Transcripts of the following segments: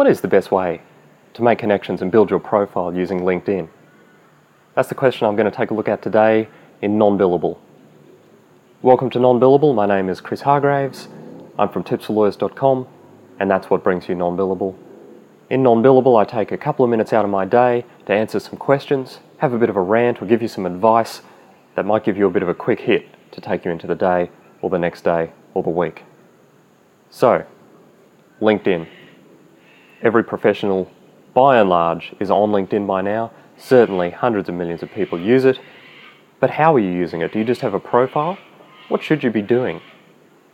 What is the best way to make connections and build your profile using LinkedIn? That's the question I'm going to take a look at today in Nonbillable. Welcome to Nonbillable. My name is Chris Hargraves. I'm from tipsforlawyers.com, and that's what brings you Nonbillable. In Nonbillable, I take a couple of minutes out of my day to answer some questions, have a bit of a rant, or give you some advice that might give you a bit of a quick hit to take you into the day or the next day or the week. So, LinkedIn. Every professional, by and large, is on LinkedIn by now. Certainly, hundreds of millions of people use it. But how are you using it? Do you just have a profile? What should you be doing?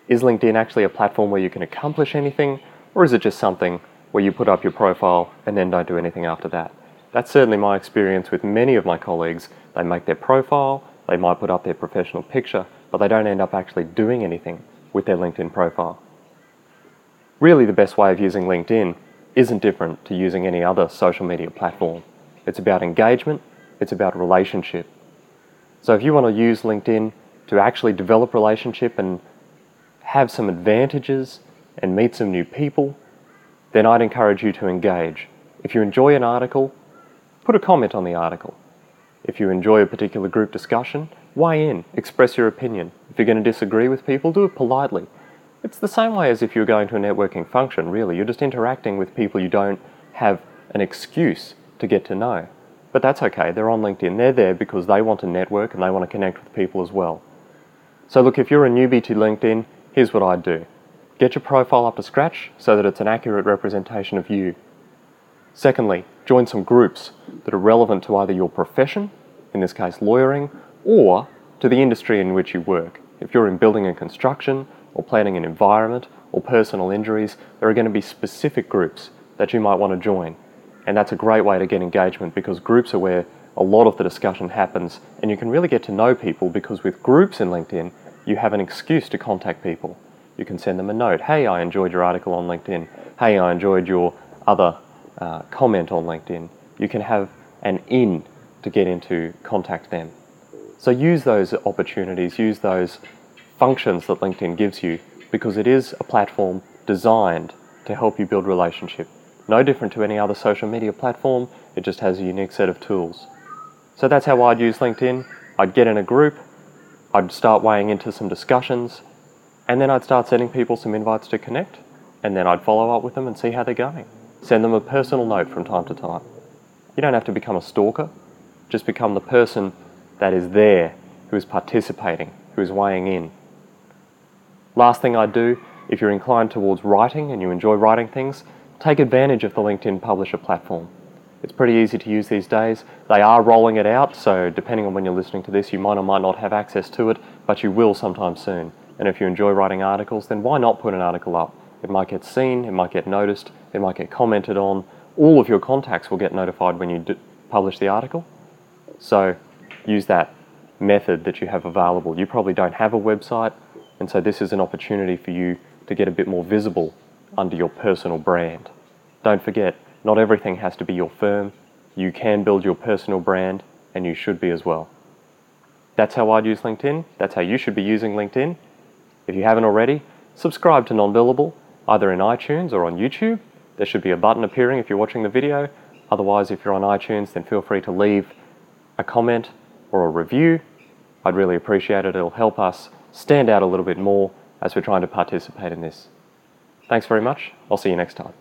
Is LinkedIn actually a platform where you can accomplish anything? Or is it just something where you put up your profile and then don't do anything after that? That's certainly my experience with many of my colleagues. They make their profile, they might put up their professional picture, but they don't end up actually doing anything with their LinkedIn profile. Really, the best way of using LinkedIn isn't different to using any other social media platform. It's about engagement, it's about relationship. So if you want to use LinkedIn to actually develop relationship and have some advantages and meet some new people, then I'd encourage you to engage. If you enjoy an article, put a comment on the article. If you enjoy a particular group discussion, weigh in, express your opinion. If you're going to disagree with people, do it politely. It's the same way as if you're going to a networking function, really. You're just interacting with people you don't have an excuse to get to know. But that's okay, they're on LinkedIn. They're there because they want to network and they want to connect with people as well. So look, if you're a newbie to LinkedIn, here's what I'd do. Get your profile up to scratch so that it's an accurate representation of you. Secondly, join some groups that are relevant to either your profession, in this case lawyering, or to the industry in which you work. If you're in building and construction, or planning an environment, or personal injuries, there are going to be specific groups that you might want to join. And that's a great way to get engagement because groups are where a lot of the discussion happens and you can really get to know people because with groups in LinkedIn, you have an excuse to contact people. You can send them a note. Hey, I enjoyed your article on LinkedIn. Hey, I enjoyed your other comment on LinkedIn. You can have an in to get into contact them. So use those opportunities, use those functions that LinkedIn gives you because it is a platform designed to help you build relationship. No different to any other social media platform, it just has a unique set of tools. So that's how I'd use LinkedIn. I'd get in a group, I'd start weighing into some discussions, and then I'd start sending people some invites to connect, and then I'd follow up with them and see how they're going. Send them a personal note from time to time. You don't have to become a stalker, just become the person that is there, who is participating, who is weighing in. Last thing I'd do, if you're inclined towards writing and you enjoy writing things, take advantage of the LinkedIn Publisher platform. It's pretty easy to use these days. They are rolling it out, so depending on when you're listening to this, you might or might not have access to it, but you will sometime soon. And if you enjoy writing articles, then why not put an article up? It might get seen, it might get noticed, it might get commented on. All of your contacts will get notified when you publish the article. So use that method that you have available. You probably don't have a website, and so this is an opportunity for you to get a bit more visible under your personal brand. Don't forget, not everything has to be your firm. You can build your personal brand, and you should be as well. That's how I'd use LinkedIn. That's how you should be using LinkedIn. If you haven't already, subscribe to Nonbillable, either in iTunes or on YouTube. There should be a button appearing if you're watching the video. Otherwise, if you're on iTunes, then feel free to leave a comment or a review. I'd really appreciate it. It'll help us stand out a little bit more as we're trying to participate in this. Thanks very much. I'll see you next time.